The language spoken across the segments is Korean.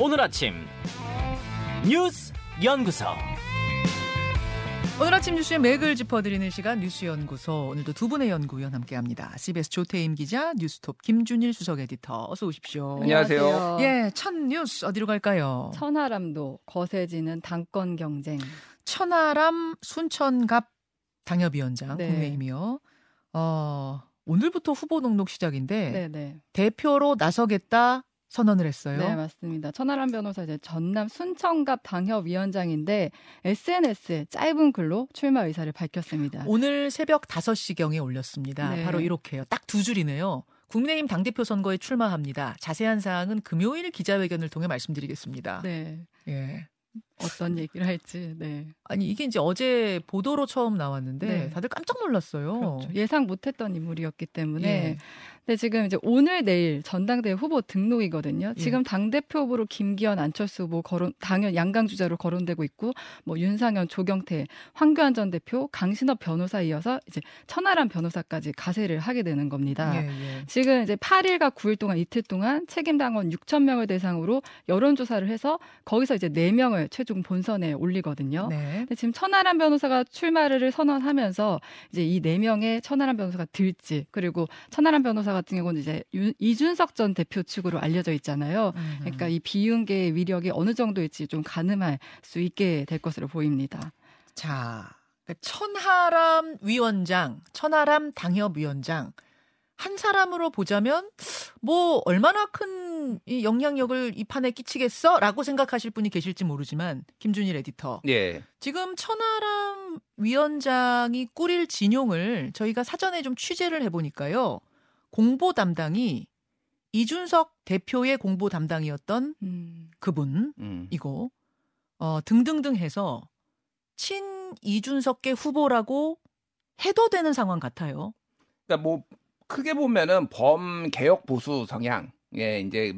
오늘 아침 뉴스 연구소. 오늘 아침 뉴스의 맥을 짚어드리는 시간 뉴스 연구소. 오늘도 두 분의 연구위원 함께합니다. CBS 조태임 기자, 뉴스톱 김준일 수석 에디터, 어서 오십시오. 안녕하세요. 예, 첫 뉴스 어디로 갈까요? 천하람도 거세지는 당권 경쟁. 천하람 순천갑 당협위원장, 네. 국민의힘이요. 오늘부터 후보 등록 시작인데 네네. 대표로 나서겠다 선언을 했어요. 네, 맞습니다. 천하람 변호사 이제 전남 순천갑 당협위원장인데 SNS에 짧은 글로 출마 의사를 밝혔습니다. 오늘 새벽 5시경에 올렸습니다. 네. 바로 이렇게요. 딱 두 줄이네요. 국민의힘 당대표 선거에 출마합니다. 자세한 사항은 금요일 기자회견을 통해 말씀드리겠습니다. 네. 예. 어떤 얘기를 할지. 네. 아니 이게 이제 어제 보도로 처음 나왔는데 네. 다들 깜짝 놀랐어요. 그렇죠. 예상 못했던 인물이었기 때문에. 예. 근데 지금 이제 오늘 내일 전당대회 후보 등록이거든요. 예. 지금 당대표 후보로 김기현, 안철수 후보 거론, 당연 양강 주자로 거론되고 있고 뭐 윤상현, 조경태, 황교안 전 대표, 강신업 변호사 이어서 이제 천하람 변호사까지 가세를 하게 되는 겁니다. 예, 예. 지금 이제 8일과 9일 동안 이틀 동안 책임 당원 6천 명을 대상으로 여론 조사를 해서 거기서 이제 4명을 최 좀 본선에 올리거든요. 네. 근데 지금 천하람 변호사가 출마를 선언하면서 이제 이 4명의 천하람 변호사가 들지, 그리고 천하람 변호사 같은 경우는 이제 이준석 전 대표 측으로 알려져 있잖아요. 그러니까 이 비윤계의 위력이 어느 정도일지 좀 가늠할 수 있게 될 것으로 보입니다. 자, 천하람 위원장, 천하람 당협위원장 한 사람으로 보자면 뭐 얼마나 큰 이 영향력을 이 판에 끼치겠어? 라고 생각하실 분이 계실지 모르지만 김준일 에디터. 예. 지금 천하람 위원장이 꾸릴 진용을 저희가 사전에 좀 취재를 해보니까요. 공보 담당이 이준석 대표의 공보 담당이었던 그분이고 등등등 해서 친 이준석계 후보라고 해도 되는 상황 같아요. 그러니까 뭐 크게 보면은 범개혁 보수 성향, 예, 이제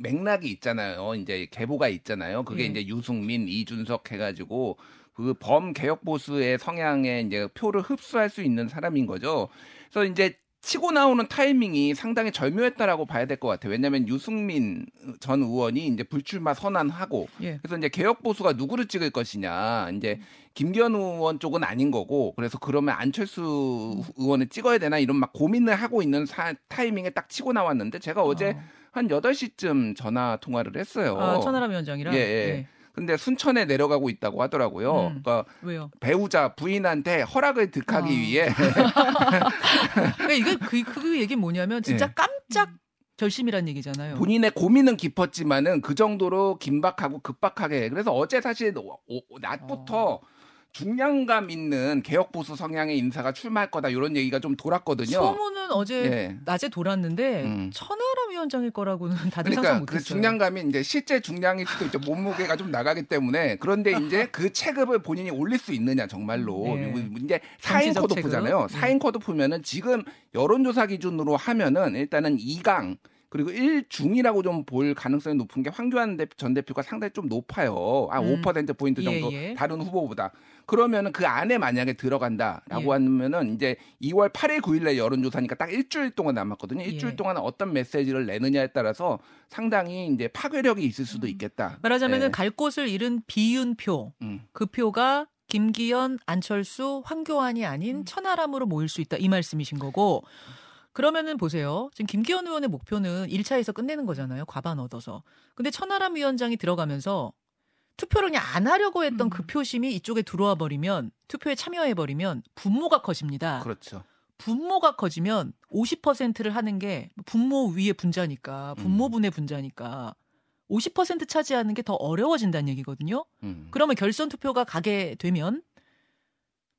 맥락이 있잖아요. 이제 계보가 있잖아요. 그게 이제 유승민, 이준석 해가지고 그 범개혁 보수의 성향에 이제 표를 흡수할 수 있는 사람인 거죠. 그래서 이제 치고 나오는 타이밍이 상당히 절묘했다라고 봐야 될 것 같아요. 왜냐하면 유승민 전 의원이 이제 불출마 선언하고, 예. 그래서 이제 개혁 보수가 누구를 찍을 것이냐, 이제 김기현 의원 쪽은 아닌 거고, 그래서 그러면 안철수 의원을 찍어야 되나 이런 막 고민을 하고 있는 타이밍에 딱 치고 나왔는데 제가 어제 한 8시쯤 전화 통화를 했어요. 아, 천하람 위원장이랑. 예. 예. 예. 근데 순천에 내려가고 있다고 하더라고요. 그러니까 왜요? 배우자 부인한테 허락을 득하기 위해. 그러니까 이게 그 얘기는 뭐냐면 진짜 네. 깜짝 결심이란 얘기잖아요. 본인의 고민은 깊었지만은 그 정도로 긴박하고 급박하게. 그래서 어제 사실 낮부터 중량감 있는 개혁보수 성향의 인사가 출마할 거다 이런 얘기가 좀 돌았거든요. 소문은 어제 네. 낮에 돌았는데 천하람 위원장일 거라고는 다들 그러니까 상상 못했어요. 그 중량감이 이제 실제 중량일 수도 있죠. 몸무게가 좀 나가기 때문에. 그런데 이제 그 체급을 본인이 올릴 수 있느냐 정말로. 네. 이제 4인 컷오프잖아요. 4인 컷오프면은 지금 여론조사 기준으로 하면은 일단은 2강. 그리고 1중이라고 좀 볼 가능성이 높은 게 황교안 전 대표가 상당히 좀 높아요. 아, 5%포인트 정도 예, 예. 다른 후보보다. 그러면은 그 안에 만약에 들어간다라고 예. 하면은 이제 2월 8일 9일에 여론조사니까 딱 일주일 동안 남았거든요. 일주일 예. 동안 어떤 메시지를 내느냐에 따라서 상당히 이제 파괴력이 있을 수도 있겠다. 말하자면은 예. 갈 곳을 잃은 비윤표. 그 표가 김기현, 안철수, 황교안이 아닌 천하람으로 모일 수 있다. 이 말씀이신 거고. 그러면은 보세요. 지금 김기현 의원의 목표는 1차에서 끝내는 거잖아요. 과반 얻어서. 근데 천하람 위원장이 들어가면서 투표를 그냥 안 하려고 했던 그 표심이 이쪽에 들어와 버리면, 투표에 참여해 버리면 분모가 커집니다. 그렇죠. 분모가 커지면 50%를 하는 게 분모 위의 분자니까, 분모분의 분자니까 50% 차지하는 게 더 어려워진다는 얘기거든요. 그러면 결선 투표가 가게 되면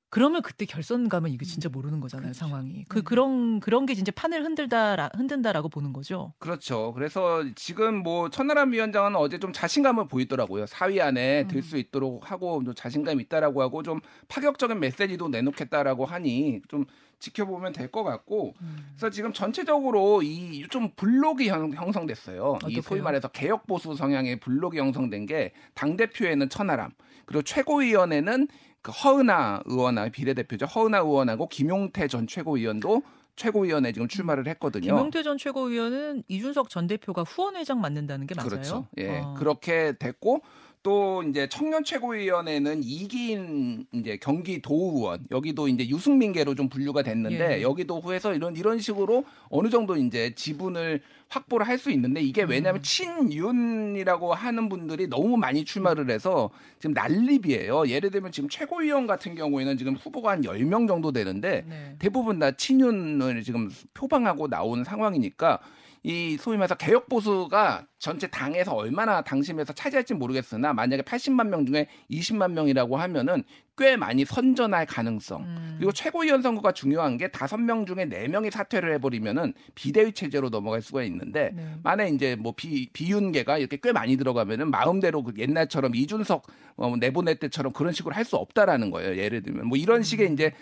그러면 그때 결선 가면 이게 진짜 모르는 거잖아요. 그렇죠. 상황이. 그런 게 진짜 판을 흔든다라고 보는 거죠. 그렇죠. 그래서 지금 뭐 천하람 위원장은 어제 좀 자신감을 보이더라고요. 4위 안에 들 수 있도록 하고 좀 자신감 있다라고 하고 좀 파격적인 메시지도 내놓겠다라고 하니 좀 지켜보면 될 것 같고. 그래서 지금 전체적으로 이 좀 블록이 형성됐어요. 어떡해요? 이 소위 말해서 개혁 보수 성향의 블록이 형성된 게 당대표에는 천하람, 그리고 최고위원회는 그 허은아 의원하고 비례대표죠. 허은아 의원하고 김용태 전 최고위원도 최고위원회 지금 출마를 했거든요. 김용태 전 최고위원은 이준석 전 대표가 후원회장 맡는다는 게 맞아요? 그렇죠. 예, 아. 그렇게 됐고 또 이제 청년 최고위원회는 이기인 이제 경기도 의원 여기도 이제 유승민계로 좀 분류가 됐는데 예. 여기도 후에서 이런 식으로 어느 정도 이제 지분을 확보를 할 수 있는데 이게 왜냐하면 친윤이라고 하는 분들이 너무 많이 출마를 해서 지금 난립이에요. 예를 들면 지금 최고위원 같은 경우에는 지금 후보가 한 10명 정도 되는데 네. 대부분 다 친윤을 지금 표방하고 나온 상황이니까 이 소위 말해서 개혁보수가 전체 당에서 얼마나 당심에서 차지할지 모르겠으나 만약에 80만 명 중에 20만 명이라고 하면은 꽤 많이 선전할 가능성. 그리고 최고위원 선거가 중요한 게 5명 중에 4명이 사퇴를 해버리면은 비대위 체제로 넘어갈 수가 있는데 네. 만에 이제 뭐 비윤계가 이렇게 꽤 많이 들어가면은 마음대로 그 옛날처럼 이준석 내보낼 때처럼 그런 식으로 할 수 없다라는 거예요. 예를 들면 뭐 이런 식의 이제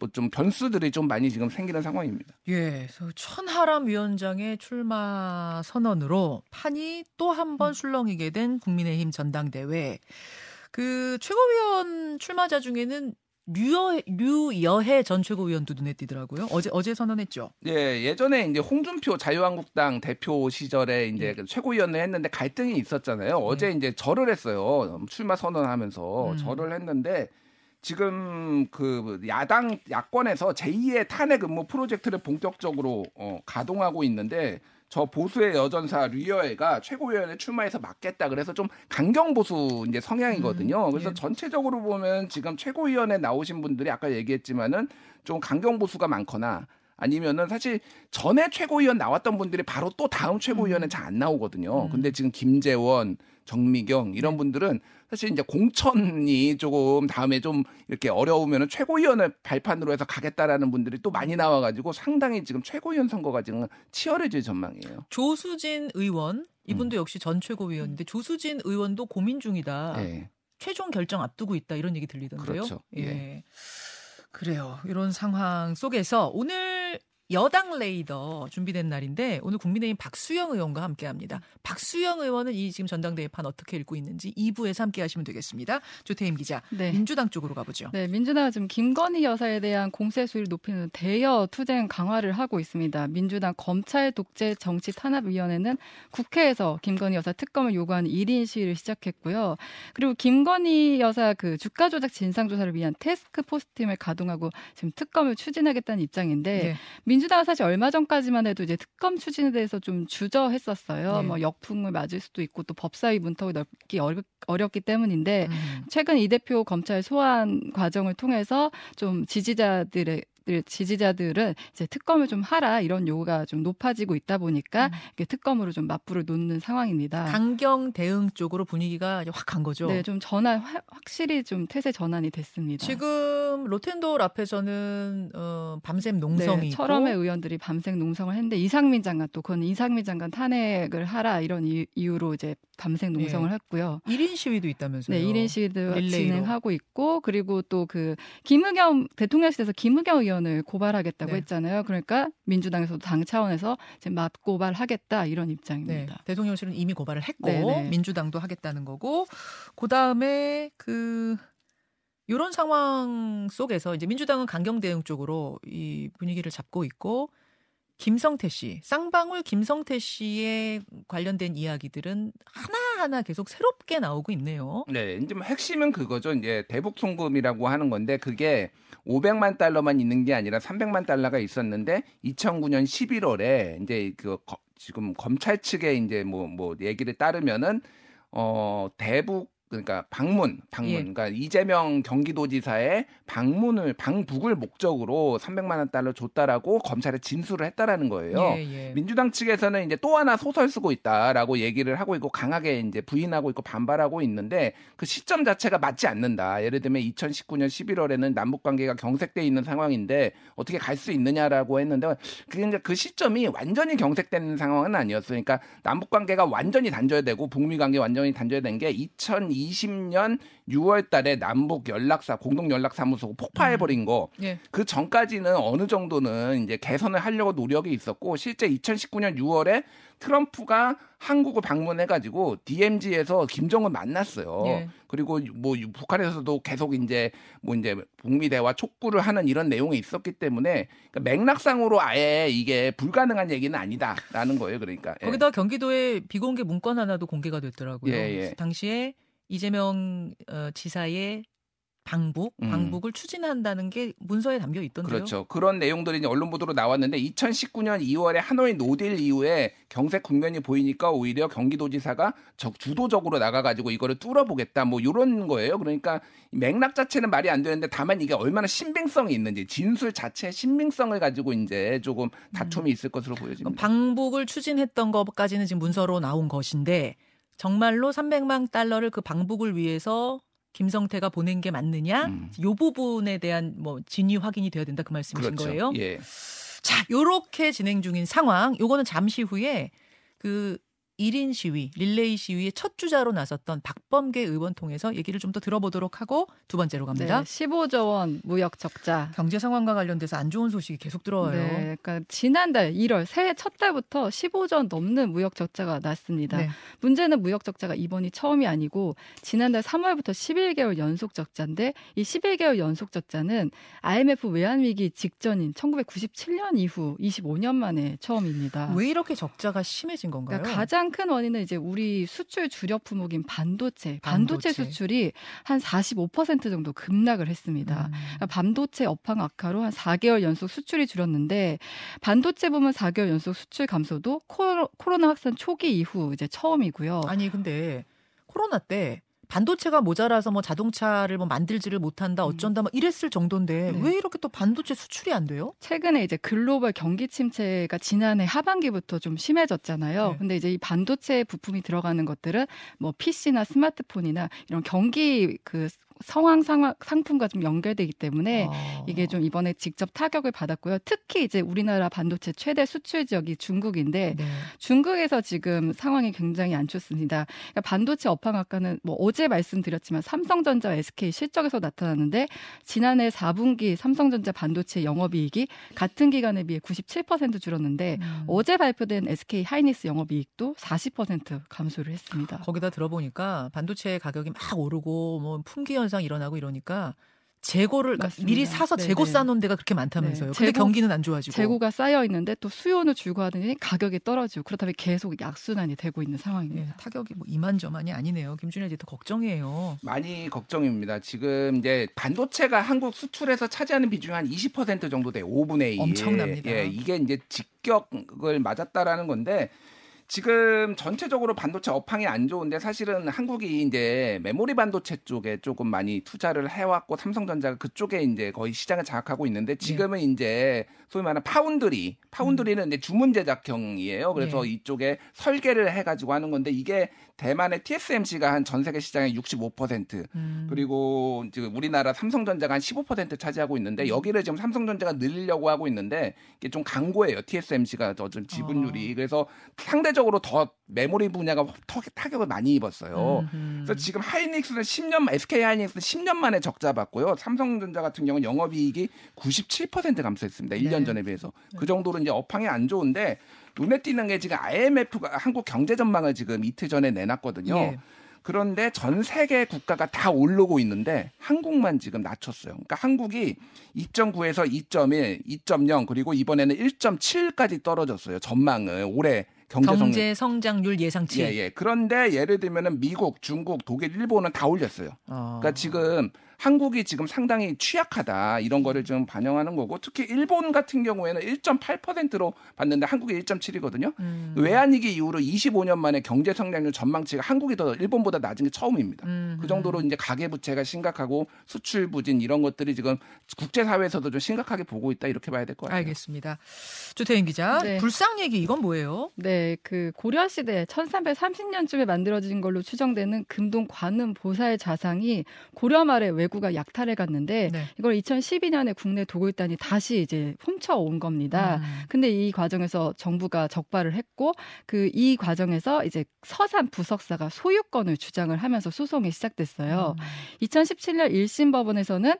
뭐 좀 변수들이 좀 많이 지금 생기는 상황입니다. 예, 천하람 위원장의 출마 선언으로 판이 또 한 번 술렁이게 된 국민의힘 전당대회. 그 최고위원 출마자 중에는 류여해 전 최고위원도 눈에 띄더라고요. 어제 선언했죠. 예, 예전에 이제 홍준표 자유한국당 대표 시절에 이제 예. 최고위원을 했는데 갈등이 있었잖아요. 어제 예. 이제 절을 했어요. 출마 선언하면서 절을 했는데 지금 그 야당 야권에서 제2의 탄핵 음모 프로젝트를 본격적으로 가동하고 있는데. 저 보수의 여전사 류여해가 최고위원회 출마해서 맡겠다 그래서 좀 강경 보수 이제 성향이거든요. 그래서 예. 전체적으로 보면 지금 최고위원회 나오신 분들이 아까 얘기했지만은 좀 강경 보수가 많거나 아니면은 사실 전에 최고위원 나왔던 분들이 바로 또 다음 최고위원회 잘 안 나오거든요. 근데 지금 김재원, 정미경 이런 분들은 사실 이제 공천이 조금 다음에 좀 이렇게 어려우면은 최고위원을 발판으로 해서 가겠다라는 분들이 또 많이 나와가지고 상당히 지금 최고위원 선거가 지금 치열해질 전망이에요. 조수진 의원 이분도 역시 전 최고위원인데 조수진 의원도 고민 중이다. 예. 최종 결정 앞두고 있다 이런 얘기 들리던데요. 그렇죠. 예. 예. 그래요. 이런 상황 속에서 오늘 여당 레이더 준비된 날인데 오늘 국민의힘 박수영 의원과 함께합니다. 박수영 의원은 이 지금 전당대회 판 어떻게 읽고 있는지 2부에서 함께하시면 되겠습니다. 조태임 기자, 네. 민주당 쪽으로 가보죠. 네, 민주당은 지금 김건희 여사에 대한 공세 수위를 높이는 대여 투쟁 강화를 하고 있습니다. 민주당 검찰 독재 정치 탄압위원회는 국회에서 김건희 여사 특검을 요구하는 1인 시위를 시작했고요. 그리고 김건희 여사 그 주가 조작 진상 조사를 위한 태스크포스팀을 가동하고 지금 특검을 추진하겠다는 입장인데. 네. 민주당은 사실 얼마 전까지만 해도 이제 특검 추진에 대해서 좀 주저했었어요. 네. 뭐 역풍을 맞을 수도 있고 또 법사위 문턱이 넓기 어렵기 때문인데 최근 이 대표 검찰 소환 과정을 통해서 좀 지지자들은 이제 특검을 좀 하라 이런 요구가 좀 높아지고 있다 보니까 이게 특검으로 좀 맞불을 놓는 상황입니다. 강경 대응 쪽으로 분위기가 확 간 거죠. 네, 좀 전환 확실히 좀 태세 전환이 됐습니다. 지금 로텐도울 앞에서는 밤샘 농성이 있고 철험의 의원들이 밤샘 농성을 했는데 이상민 장관 또 그건 이상민 장관 탄핵을 하라 이런 이유로 이제 밤샘 농성을 네. 했고요. 1인 시위도 있다면서요? 네, 1인 시위도 릴레이로. 진행하고 있고 그리고 또 그 김의겸 대통령실에서 김의겸 의원 을 고발하겠다고 네. 했잖아요. 그러니까 민주당에서도 당 차원에서 이제 맞고발하겠다 이런 입장입니다. 네. 대통령실은 이미 고발을 했고 네네. 민주당도 하겠다는 거고 그다음에 이런 상황 속에서 이제 민주당은 강경 대응 쪽으로 이 분위기를 잡고 있고 김성태 씨, 쌍방울 김성태 씨에 관련된 이야기들은 하나하나 계속 새롭게 나오고 있네요. 네, 이제 핵심은 그거죠. 이제 대북 송금이라고 하는 건데 그게 500만 달러만 있는 게 아니라 300만 달러가 있었는데 2009년 11월에 이제 지금 검찰 측의 이제 뭐 얘기를 따르면은 대북 그러니까 방문, 예. 그러니까 이재명 경기도지사의 방북을 목적으로 300만 원 달러 줬다라고 검찰에 진술을 했다라는 거예요. 예, 예. 민주당 측에서는 이제 또 하나 소설 쓰고 있다라고 얘기를 하고 있고 강하게 이제 부인하고 있고 반발하고 있는데 그 시점 자체가 맞지 않는다. 예를 들면 2019년 11월에는 남북 관계가 경색돼 있는 상황인데 어떻게 갈 수 있느냐라고 했는데 그러니까 그 시점이 완전히 경색된 상황은 아니었으니까 남북 관계가 완전히 단절되고 북미 관계 완전히 단절된 게 2020 2020년 6월 달에 남북 연락사 공동 연락사무소 폭파해 버린 거. 예. 그 전까지는 어느 정도는 이제 개선을 하려고 노력이 있었고 실제 2019년 6월에 트럼프가 한국을 방문해가지고 DMZ에서 김정은 만났어요. 예. 그리고 뭐 북한에서도 계속 이제 뭐 이제 북미 대화 촉구를 하는 이런 내용이 있었기 때문에 그러니까 맥락상으로 아예 이게 불가능한 얘기는 아니다라는 거예요. 그러니까 예. 거기다 경기도의 비공개 문건 하나도 공개가 됐더라고요. 예, 예. 당시에 이재명 지사의 방북을 추진한다는 게 문서에 담겨 있던데요. 그렇죠. 그런 내용들이 이제 언론 보도로 나왔는데 2019년 2월에 하노이 노딜 이후에 경색 국면이 보이니까 오히려 경기도지사가 주도적으로 나가가지고 이거를 뚫어보겠다 뭐 이런 거예요. 그러니까 맥락 자체는 말이 안 되는데 다만 이게 얼마나 신빙성이 있는지 진술 자체의 신빙성을 가지고 이제 조금 다툼이 있을 것으로 보여집니다. 방북을 추진했던 것까지는 지금 문서로 나온 것인데 정말로 300만 달러를 그 방북을 위해서 김성태가 보낸 게 맞느냐? 이 부분에 대한 뭐 진위 확인이 되어야 된다 그 말씀이신 그렇죠. 거예요? 예. 자, 요렇게 진행 중인 상황. 요거는 잠시 후에 그 1인 시위, 릴레이 시위의 첫 주자로 나섰던 박범계 의원 통해서 얘기를 좀 더 들어보도록 하고 두 번째로 갑니다. 네, 15조 원 무역 적자. 경제 상황과 관련돼서 안 좋은 소식이 계속 들어와요. 네, 그러니까 지난달 1월 새해 첫 달부터 15조 원 넘는 무역 적자가 났습니다. 네. 문제는 무역 적자가 이번이 처음이 아니고 지난달 3월부터 11개월 연속 적자인데 이 11개월 연속 적자는 IMF 외환위기 직전인 1997년 이후 25년 만에 처음입니다. 왜 이렇게 적자가 심해진 건가요? 그러니까 가장 큰 원인은 이제 우리 수출 주력 품목인 반도체 수출이 한 45% 정도 급락을 했습니다. 반도체 업황 악화로 한 4개월 연속 수출이 줄었는데 반도체 부문 4개월 연속 수출 감소도 코로나 확산 초기 이후 이제 처음이고요. 아니 근데 코로나 때 반도체가 모자라서 뭐 자동차를 뭐 만들지를 못한다 어쩐다 뭐 이랬을 정도인데 네. 왜 이렇게 또 반도체 수출이 안 돼요? 최근에 이제 글로벌 경기 침체가 지난해 하반기부터 좀 심해졌잖아요. 네. 근데 이제 이 반도체 부품이 들어가는 것들은 뭐 PC나 스마트폰이나 이런 경기 그 상품과 좀 연결되기 때문에 이게 좀 이번에 직접 타격을 받았고요. 특히 이제 우리나라 반도체 최대 수출 지역이 중국인데 네. 중국에서 지금 상황이 굉장히 안 좋습니다. 그러니까 반도체 업황 아까는 뭐 어제 말씀드렸지만 삼성전자 SK 실적에서 나타났는데 지난해 4분기 삼성전자 반도체 영업이익이 같은 기간에 비해 97% 줄었는데 어제 발표된 SK하이닉스 영업이익도 40% 감소를 했습니다. 거기다 들어보니까 반도체 가격이 막 오르고 뭐 품귀 현상 일어나고 이러니까 재고를 그러니까 미리 사서 재고 싸놓은 데가 그렇게 많다면서요. 근데 경기는 안 좋아지고. 재고가 쌓여 있는데 또 수요는 줄고하더니 가격이 떨어지고 그렇다면 계속 약순환이 되고 있는 상황입니다. 네, 타격이 뭐 이만저만이 아니네요. 김준일 에디터 걱정이에요. 많이 걱정입니다. 지금 이제 반도체가 한국 수출에서 차지하는 비중이 한 20% 정도 돼요. 5분의 2. 엄청납니다. 예, 이게 이제 직격을 맞았다라는 건데 지금 전체적으로 반도체 업황이 안 좋은데 사실은 한국이 이제 메모리 반도체 쪽에 조금 많이 투자를 해왔고 삼성전자가 그쪽에 이제 거의 시장을 장악하고 있는데 지금은 네. 이제 소위 말하는 파운드리는 이제 주문 제작형이에요. 그래서 네. 이쪽에 설계를 해가지고 하는 건데 이게 대만의 TSMC가 한 전 세계 시장의 65% 그리고 지금 우리나라 삼성전자가 한 15% 차지하고 있는데 여기를 지금 삼성전자가 늘리려고 하고 있는데 이게 좀 강고예요. TSMC가 더 좀 지분율이 그래서 상대적으로 더 메모리 분야가 타격을 많이 입었어요. 그래서 지금 하이닉스는 SK하이닉스는 10년 만에 적자 봤고요. 삼성전자 같은 경우는 영업이익이 97% 감소했습니다. 1년 전에 비해서. 그 정도로 이제 업황이 안 좋은데 눈에 띄는 게 지금 IMF가 한국 경제 전망을 지금 이틀 전에 내놨거든요. 예. 그런데 전 세계 국가가 다 오르고 있는데 한국만 지금 낮췄어요. 그러니까 한국이 2.9에서 2.1, 2.0 그리고 이번에는 1.7까지 떨어졌어요. 전망은 올해. 경제 성장률 예상치. 예. 그런데 예를 들면은 미국, 중국, 독일, 일본은 다 올렸어요. 그러니까 지금 한국이 지금 상당히 취약하다 이런 거를 좀 반영하는 거고 특히 일본 같은 경우에는 1.8%로 봤는데 한국이 1.7이거든요. 외환위기 이후로 25년 만에 경제 성장률 전망치가 한국이 더 일본보다 낮은 게 처음입니다. 그 정도로 이제 가계부채가 심각하고 수출 부진 이런 것들이 지금 국제사회에서도 좀 심각하게 보고 있다 이렇게 봐야 될 것 같아요. 알겠습니다. 조태인 기자, 네. 불상 얘기 이건 뭐예요? 네, 그 고려 시대 1330년쯤에 만들어진 걸로 추정되는 금동 관음 보살 자상이 고려 말에 외국 외구가 약탈해 갔는데 네. 이걸 2012년에 국내 도굴단이 다시 이제 훔쳐온 겁니다. 근데 이 과정에서 정부가 적발을 했고 그 이 과정에서 이제 서산 부석사가 소유권을 주장을 하면서 소송이 시작됐어요. 2017년 1심 법원에서는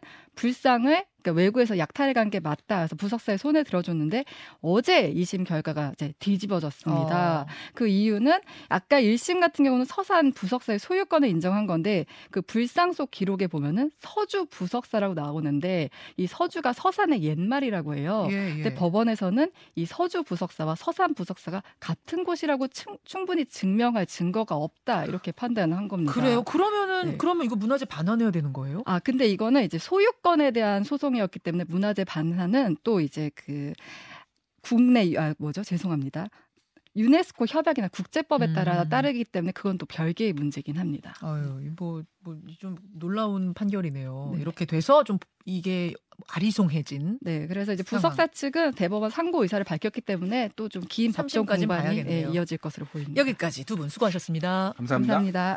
불상을 그러니까 외국에서 약탈해 간 게 맞다. 그래서 부석사의 손에 들어줬는데 어제 2심 결과가 이제 뒤집어졌습니다. 그 이유는 아까 1심 같은 경우는 서산 부석사의 소유권을 인정한 건데 그 불상 속 기록에 보면은 서주 부석사라고 나오는데 이 서주가 서산의 옛말이라고 해요. 예, 예. 근데 법원에서는 이 서주 부석사와 서산 부석사가 같은 곳이라고 충분히 증명할 증거가 없다. 이렇게 판단한 겁니다. 그래요? 그러면은 네. 그러면 이거 문화재 반환해야 되는 거예요? 아, 근데 이거는 이제 소유권에 대한 소송이었기 때문에 문화재 반환은 또 이제 그 국내 유네스코 협약이나 국제법에 따라 따르기 때문에 그건 또 별개의 문제긴 합니다. 아유, 뭐 좀 놀라운 판결이네요. 네. 이렇게 돼서 좀 이게 아리송해진. 네, 그래서 이제 부석사 측은 대법원 상고 의사를 밝혔기 때문에 또 좀 긴 법정 공방이 이어질 것으로 보입니다. 여기까지 두 분 수고하셨습니다. 감사합니다. 감사합니다.